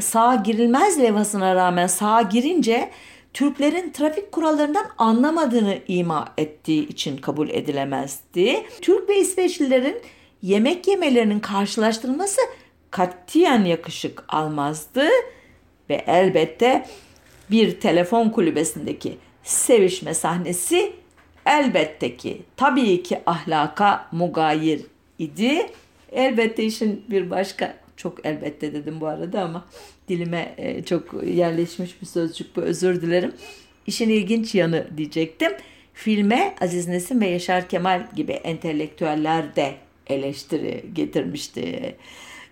sağa girilmez levhasına rağmen sağa girince Türklerin trafik kurallarından anlamadığını ima ettiği için kabul edilemezdi. Türk ve İsveçlilerin yemek yemelerinin karşılaştırılması katiyen yakışık almazdı ve elbette bir telefon kulübesindeki sevişme sahnesi elbette ki tabii ki ahlaka mugayir idi. Elbette işin bir başka, çok elbette dedim bu arada ama dilime çok yerleşmiş bir sözcük bu, özür dilerim. İşin ilginç yanı diyecektim. Filme Aziz Nesin ve Yaşar Kemal gibi entelektüeller de eleştiri getirmişti.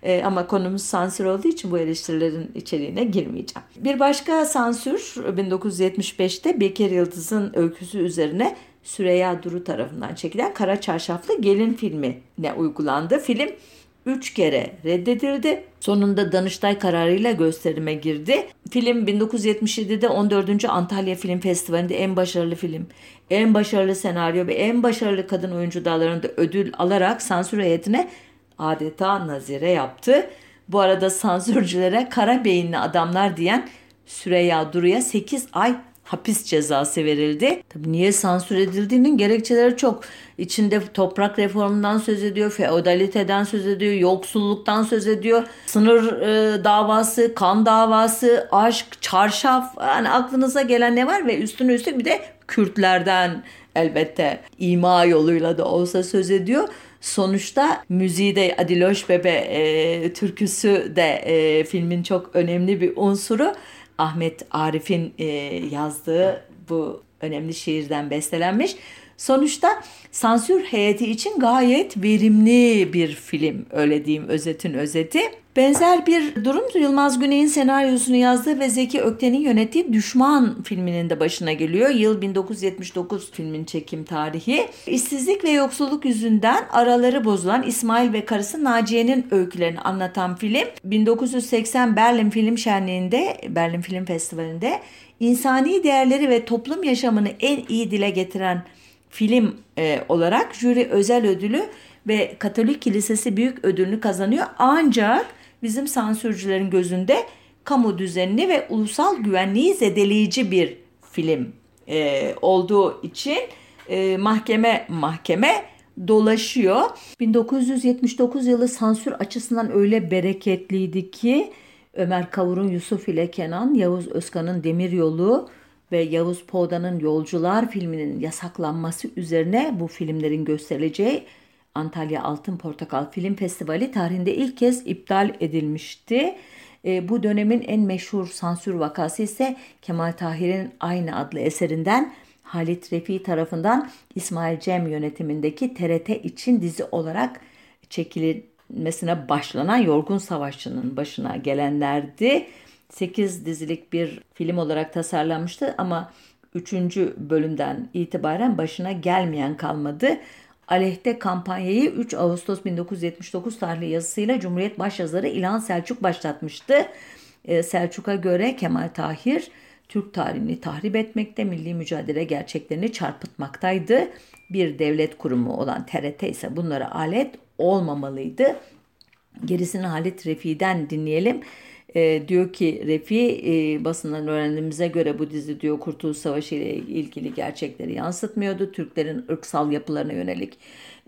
E, ama konumuz sansür olduğu için bu eleştirilerin içeriğine girmeyeceğim. Bir başka sansür bin dokuz yüz yetmiş beşte Bekir Yıldız'ın öyküsü üzerine Süreyya Duru tarafından çekilen Kara Çarşaflı Gelin filmine uygulandı. Film üç kere reddedildi. Sonunda Danıştay kararıyla gösterime girdi. Film bin dokuz yüz yetmiş yedide on dördüncü Antalya Film Festivali'nde en başarılı film, en başarılı senaryo ve en başarılı kadın oyuncu dallarında ödül alarak sansür heyetine adeta nazire yaptı. Bu arada sansürcülere kara beyinli adamlar diyen Süreyya Duru'ya sekiz ay hapis cezası verildi. Tabii niye sansür edildiğinin gerekçeleri çok. İçinde toprak reformundan söz ediyor, feodaliteden söz ediyor, yoksulluktan söz ediyor, sınır e, davası, kan davası, aşk, çarşaf, yani aklınıza gelen ne var ve üstüne üstlük bir de Kürtlerden elbette ima yoluyla da olsa söz ediyor. Sonuçta müziği de Adiloş Bebe e, türküsü de e, filmin çok önemli bir unsuru. Ahmet Arif'in e, yazdığı bu önemli şiirden bestelenmiş. Sonuçta sansür heyeti için gayet verimli bir film, öyle diyeyim, özetin özeti. Benzer bir durum Yılmaz Güney'in senaryosunu yazdığı ve Zeki Ökten'in yönettiği Düşman filminin de başına geliyor. Yıl bin dokuz yüz yetmiş dokuz filmin çekim tarihi. İşsizlik ve yoksulluk yüzünden araları bozulan İsmail ve karısı Naciye'nin öykülerini anlatan film bin dokuz yüz seksen Berlin Film Şenliği'nde, Berlin Film Festivali'nde insani değerleri ve toplum yaşamını en iyi dile getiren film e, olarak jüri özel ödülü ve Katolik Kilisesi büyük ödülünü kazanıyor. Ancak bizim sansürcülerin gözünde kamu düzenini ve ulusal güvenliği zedeleyici bir film e, olduğu için e, mahkeme mahkeme dolaşıyor. bin dokuz yüz yetmiş dokuz yılı sansür açısından öyle bereketliydi ki Ömer Kavur'un Yusuf ile Kenan, Yavuz Özkan'ın Demir Yolu ve Yavuz Poğda'nın Yolcular filminin yasaklanması üzerine bu filmlerin gösterileceği Antalya Altın Portakal Film Festivali tarihinde ilk kez iptal edilmişti. E, bu dönemin en meşhur sansür vakası ise Kemal Tahir'in aynı adlı eserinden Halit Refiğ tarafından İsmail Cem yönetimindeki T R T için dizi olarak çekilmesine başlanan Yorgun Savaşçı'nın başına gelenlerdi. sekiz dizilik bir film olarak tasarlanmıştı ama üçüncü bölümden itibaren başına gelmeyen kalmadı. Aleyhte kampanyayı üç Ağustos bin dokuz yüz yetmiş dokuz tarihli yazısıyla Cumhuriyet Başyazarı İlhan Selçuk başlatmıştı. Ee, Selçuk'a göre Kemal Tahir Türk tarihini tahrip etmekte, milli mücadele gerçeklerini çarpıtmaktaydı. Bir devlet kurumu olan T R T ise bunlara alet olmamalıydı. Gerisini Halit Refi'den dinleyelim. E, diyor ki Refi, e, basından öğrendiğimize göre bu dizi diyor Kurtuluş Savaşı ile ilgili gerçekleri yansıtmıyordu. Türklerin ırksal yapılarına yönelik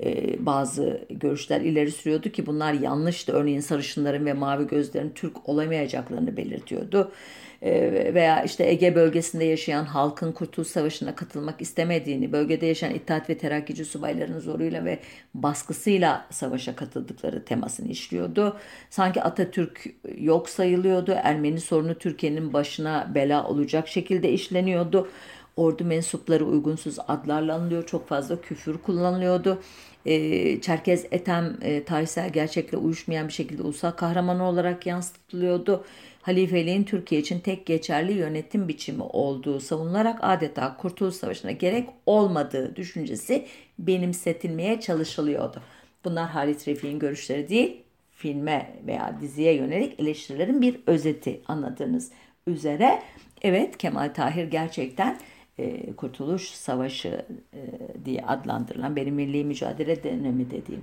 e, bazı görüşler ileri sürüyordu ki bunlar yanlıştı. Örneğin sarışınların ve mavi gözlerin Türk olamayacaklarını belirtiyordu. E, veya işte Ege bölgesinde yaşayan halkın Kurtuluş Savaşı'na katılmak istemediğini, bölgede yaşayan İttihat ve Terakkici subayların zoruyla ve baskısıyla savaşa katıldıkları temasını işliyordu. Sanki Atatürk yok sayılıyordu. Ermeni sorunu Türkiye'nin başına bela olacak şekilde işleniyordu. Ordu mensupları uygunsuz adlarla anılıyor. Çok fazla küfür kullanılıyordu. E, Çerkez Ethem e, tarihsel gerçekle uyuşmayan bir şekilde ulusal kahramanı olarak yansıtılıyordu. Halifeliğin Türkiye için tek geçerli yönetim biçimi olduğu savunularak adeta Kurtuluş Savaşı'na gerek olmadığı düşüncesi benimsetilmeye çalışılıyordu. Bunlar Halit Refik'in görüşleri değil, filme veya diziye yönelik eleştirilerin bir özeti, anladığınız üzere. Evet, Kemal Tahir gerçekten e, Kurtuluş Savaşı e, diye adlandırılan benim milli mücadele dönemi dediğim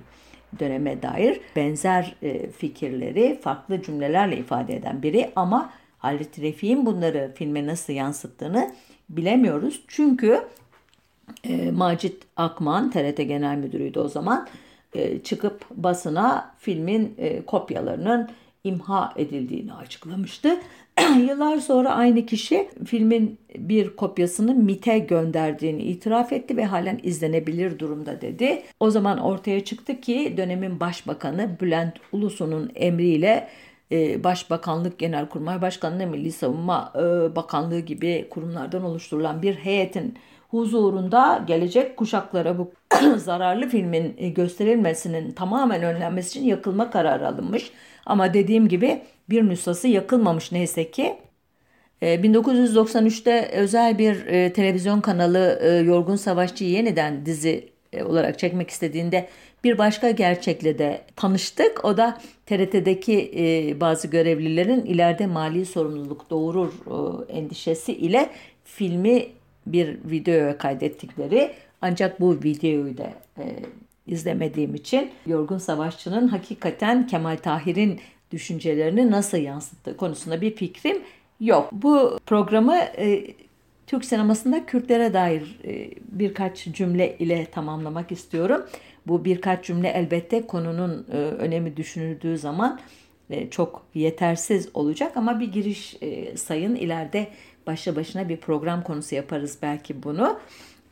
döneme dair benzer e, fikirleri farklı cümlelerle ifade eden biri ama Halit Refiğ'in bunları filme nasıl yansıttığını bilemiyoruz. Çünkü e, Macit Akman, T R T Genel Müdürü'ydü o zaman, e, çıkıp basına filmin e, kopyalarının imha edildiğini açıklamıştı. Yıllar sonra aynı kişi filmin bir kopyasını M İ T'e gönderdiğini itiraf etti ve halen izlenebilir durumda dedi. O zaman ortaya çıktı ki dönemin başbakanı Bülent Ulusu'nun emriyle Başbakanlık, Genelkurmay Başkanlığı, Milli Savunma Bakanlığı gibi kurumlardan oluşturulan bir heyetin huzurunda gelecek kuşaklara bu zararlı filmin gösterilmesinin tamamen önlenmesi için yakılma kararı alınmış. Ama dediğim gibi bir nüshası yakılmamış neyse ki. bin dokuz yüz doksan üçte özel bir televizyon kanalı Yorgun Savaşçı'yı yeniden dizi olarak çekmek istediğinde bir başka gerçekle de tanıştık. O da T R T'deki bazı görevlilerin ileride mali sorumluluk doğurur endişesi ile filmi bir videoya kaydettikleri, ancak bu videoyu da e, izlemediğim için Yorgun Savaşçı'nın hakikaten Kemal Tahir'in düşüncelerini nasıl yansıttığı konusunda bir fikrim yok. Bu programı e, Türk sinemasında Kürtlere dair e, birkaç cümle ile tamamlamak istiyorum. Bu birkaç cümle elbette konunun e, önemi düşünüldüğü zaman e, çok yetersiz olacak ama bir giriş e, sayın, ileride başlı başına bir program konusu yaparız belki bunu.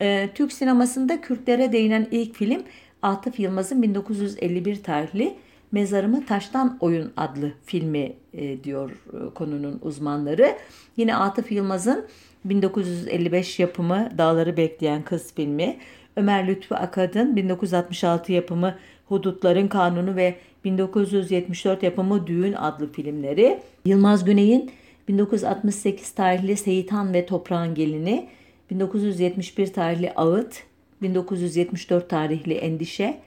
Ee, Türk sinemasında Kürtlere değinen ilk film Atıf Yılmaz'ın bin dokuz yüz elli bir tarihli Mezarımı Taştan Oyun adlı filmi e, diyor e, konunun uzmanları. Yine Atıf Yılmaz'ın bin dokuz yüz elli beş yapımı Dağları Bekleyen Kız filmi, Ömer Lütfü Akad'ın bin dokuz yüz altmış altı yapımı Hudutların Kanunu ve bin dokuz yüz yetmiş dört yapımı Düğün adlı filmleri, Yılmaz Güney'in bin dokuz yüz altmış sekiz tarihli Seyitan ve Toprağın Gelini, bin dokuz yüz yetmiş bir tarihli Ağıt, bin dokuz yüz yetmiş dört tarihli Endişe,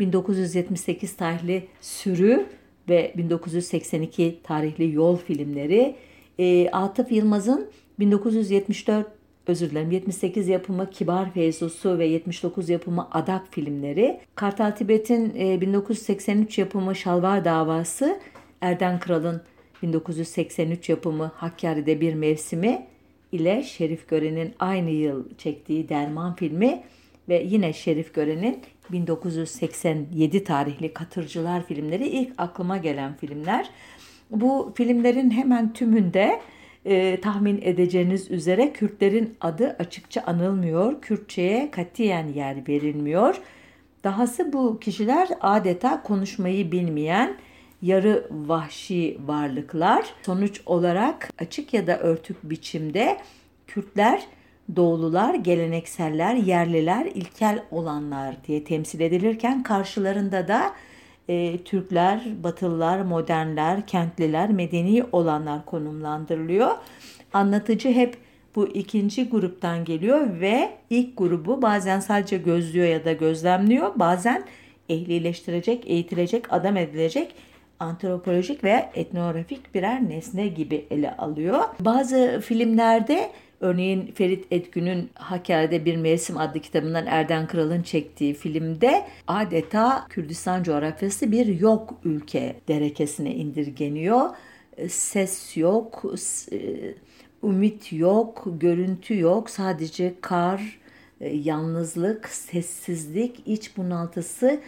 bin dokuz yüz yetmiş sekiz tarihli Sürü ve bin dokuz yüz seksen iki tarihli Yol filmleri, e, Atıf Yılmaz'ın bin dokuz yüz yetmiş dört özür dilerim yetmiş sekiz yapımı Kibar Feyzosu ve yetmiş dokuz yapımı Adak filmleri, Kartal Tibet'in e, bin dokuz yüz seksen üç yapımı Şalvar Davası, Erden Kral'ın bin dokuz yüz seksen üç yapımı Hakkari'de Bir Mevsimi ile Şerif Gören'in aynı yıl çektiği Derman filmi ve yine Şerif Gören'in bin dokuz yüz seksen yedi tarihli Katırcılar filmleri ilk aklıma gelen filmler. Bu filmlerin hemen tümünde e, tahmin edeceğiniz üzere Kürtlerin adı açıkça anılmıyor, Kürtçe'ye katiyen yer verilmiyor. Dahası bu kişiler adeta konuşmayı bilmeyen yarı vahşi varlıklar. Sonuç olarak açık ya da örtük biçimde Kürtler, Doğulular, gelenekseller, yerliler, ilkel olanlar diye temsil edilirken karşılarında da e, Türkler, Batılılar, modernler, kentliler, medeni olanlar konumlandırılıyor. Anlatıcı hep bu ikinci gruptan geliyor ve ilk grubu bazen sadece gözlüyor ya da gözlemliyor, bazen ehlileştirecek, eğitilecek, adam edilecek antropolojik veya etnografik birer nesne gibi ele alıyor. Bazı filmlerde, örneğin Ferit Edgün'ün Hakkari'de Bir Mevsim adlı kitabından Erden Kral'ın çektiği filmde adeta Kürdistan coğrafyası bir yok ülke derekesine indirgeniyor. Ses yok, ümit yok, görüntü yok, sadece kar, yalnızlık, sessizlik, iç bunaltısı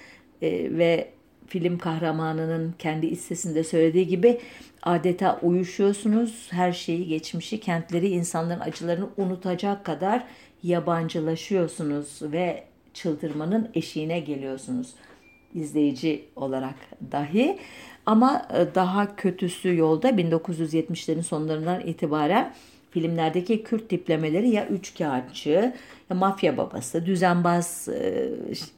ve film kahramanının kendi iç sesinde söylediği gibi adeta uyuşuyorsunuz. Her şeyi, geçmişi, kentleri, insanların acılarını unutacak kadar yabancılaşıyorsunuz ve çıldırmanın eşiğine geliyorsunuz izleyici olarak dahi. Ama daha kötüsü yolda. bin dokuz yüz yetmişlerin sonlarından itibaren filmlerdeki Kürt tiplemeleri ya üçkağıtçı, ya mafya babası, düzenbaz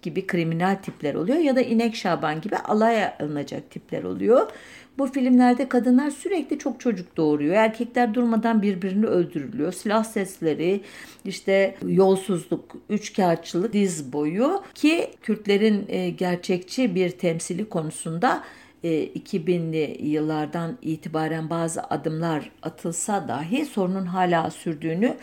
gibi kriminal tipler oluyor ya da İnek Şaban gibi alaya alınacak tipler oluyor. Bu filmlerde kadınlar sürekli çok çocuk doğuruyor. Erkekler durmadan birbirini öldürülüyor. Silah sesleri, işte yolsuzluk, üçkağıtçılık diz boyu ki Kürtlerin gerçekçi bir temsili konusunda iki binli yıllardan itibaren bazı adımlar atılsa dahi sorunun hala sürdüğünü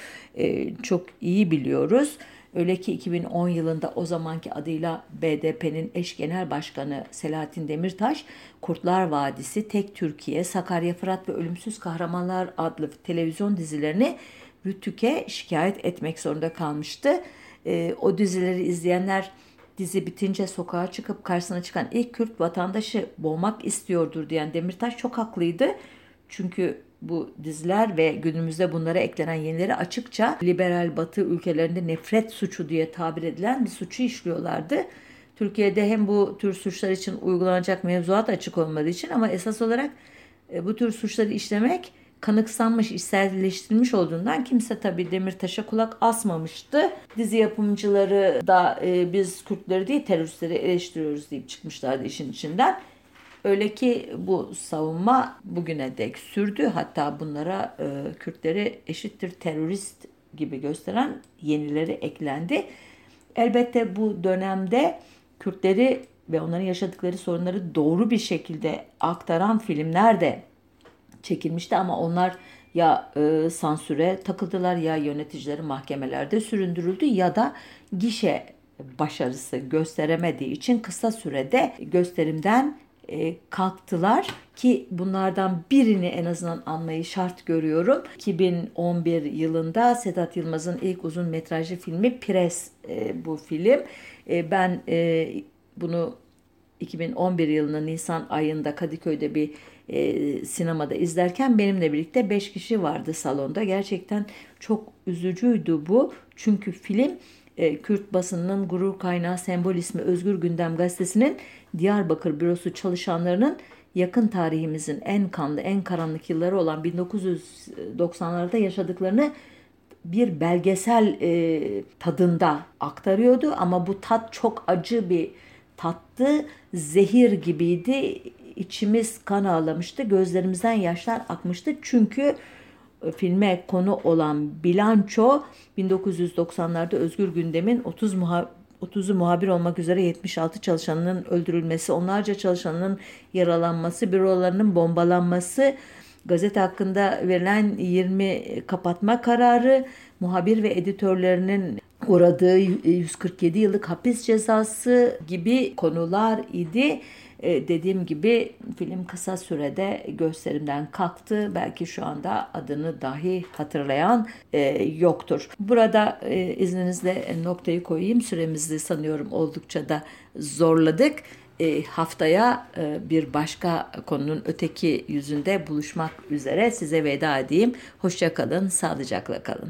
çok iyi biliyoruz. Öyle ki iki bin on yılında o zamanki adıyla B D P'nin eş genel başkanı Selahattin Demirtaş, Kurtlar Vadisi, Tek Türkiye, Sakarya Fırat ve Ölümsüz Kahramanlar adlı televizyon dizilerini RTÜK'e şikayet etmek zorunda kalmıştı. E, o dizileri izleyenler dizi bitince sokağa çıkıp karşısına çıkan ilk Kürt vatandaşı boğmak istiyordur diyen Demirtaş çok haklıydı. Çünkü bu diziler ve günümüzde bunlara eklenen yenileri açıkça liberal batı ülkelerinde nefret suçu diye tabir edilen bir suçu işliyorlardı. Türkiye'de hem bu tür suçlar için uygulanacak mevzuat açık olmadığı için ama esas olarak bu tür suçları işlemek kanıksanmış, içselleştirilmiş olduğundan kimse tabii Demirtaş'a kulak asmamıştı. Dizi yapımcıları da e, biz Kürtleri değil teröristleri eleştiriyoruz deyip çıkmışlardı işin içinden. Öyle ki bu savunma bugüne dek sürdü. Hatta bunlara e, Kürtleri eşittir terörist gibi gösteren yenileri eklendi. Elbette bu dönemde Kürtleri ve onların yaşadıkları sorunları doğru bir şekilde aktaran filmler de çekilmişti ama onlar ya e, sansüre takıldılar ya yöneticileri mahkemelerde süründürüldü ya da gişe başarısı gösteremediği için kısa sürede gösterimden e, kalktılar ki bunlardan birini en azından anmayı şart görüyorum. iki bin on bir yılında Sedat Yılmaz'ın ilk uzun metrajlı filmi Pires e, bu film. E, ben e, bunu iki bin on bir yılının Nisan ayında Kadıköy'de bir e, sinemada izlerken benimle birlikte beş kişi vardı salonda. Gerçekten çok üzücüydü bu. Çünkü film e, Kürt basınının gurur kaynağı sembol ismi Özgür Gündem Gazetesi'nin Diyarbakır bürosu çalışanlarının yakın tarihimizin en kanlı, en karanlık yılları olan bin dokuz yüz doksanlarda yaşadıklarını bir belgesel e, tadında aktarıyordu. Ama bu tat çok acı bir tattı, zehir gibiydi, içimiz kan ağlamıştı, gözlerimizden yaşlar akmıştı. Çünkü filme konu olan bilanço bin dokuz yüz doksanlarda Özgür Gündem'in otuz muha- otuzu muhabir olmak üzere yetmiş altı çalışanının öldürülmesi, onlarca çalışanının yaralanması, bürolarının bombalanması, gazete hakkında verilen yirmi kapatma kararı, muhabir ve editörlerinin uğradığı yüz kırk yedi yıllık hapis cezası gibi konular idi. Ee, dediğim gibi film kısa sürede gösterimden kalktı. Belki şu anda adını dahi hatırlayan e, yoktur. Burada e, izninizle noktayı koyayım. Süremizi sanıyorum oldukça da zorladık. E, haftaya e, bir başka konunun öteki yüzünde buluşmak üzere size veda edeyim. Hoşça kalın, sağlıcakla kalın.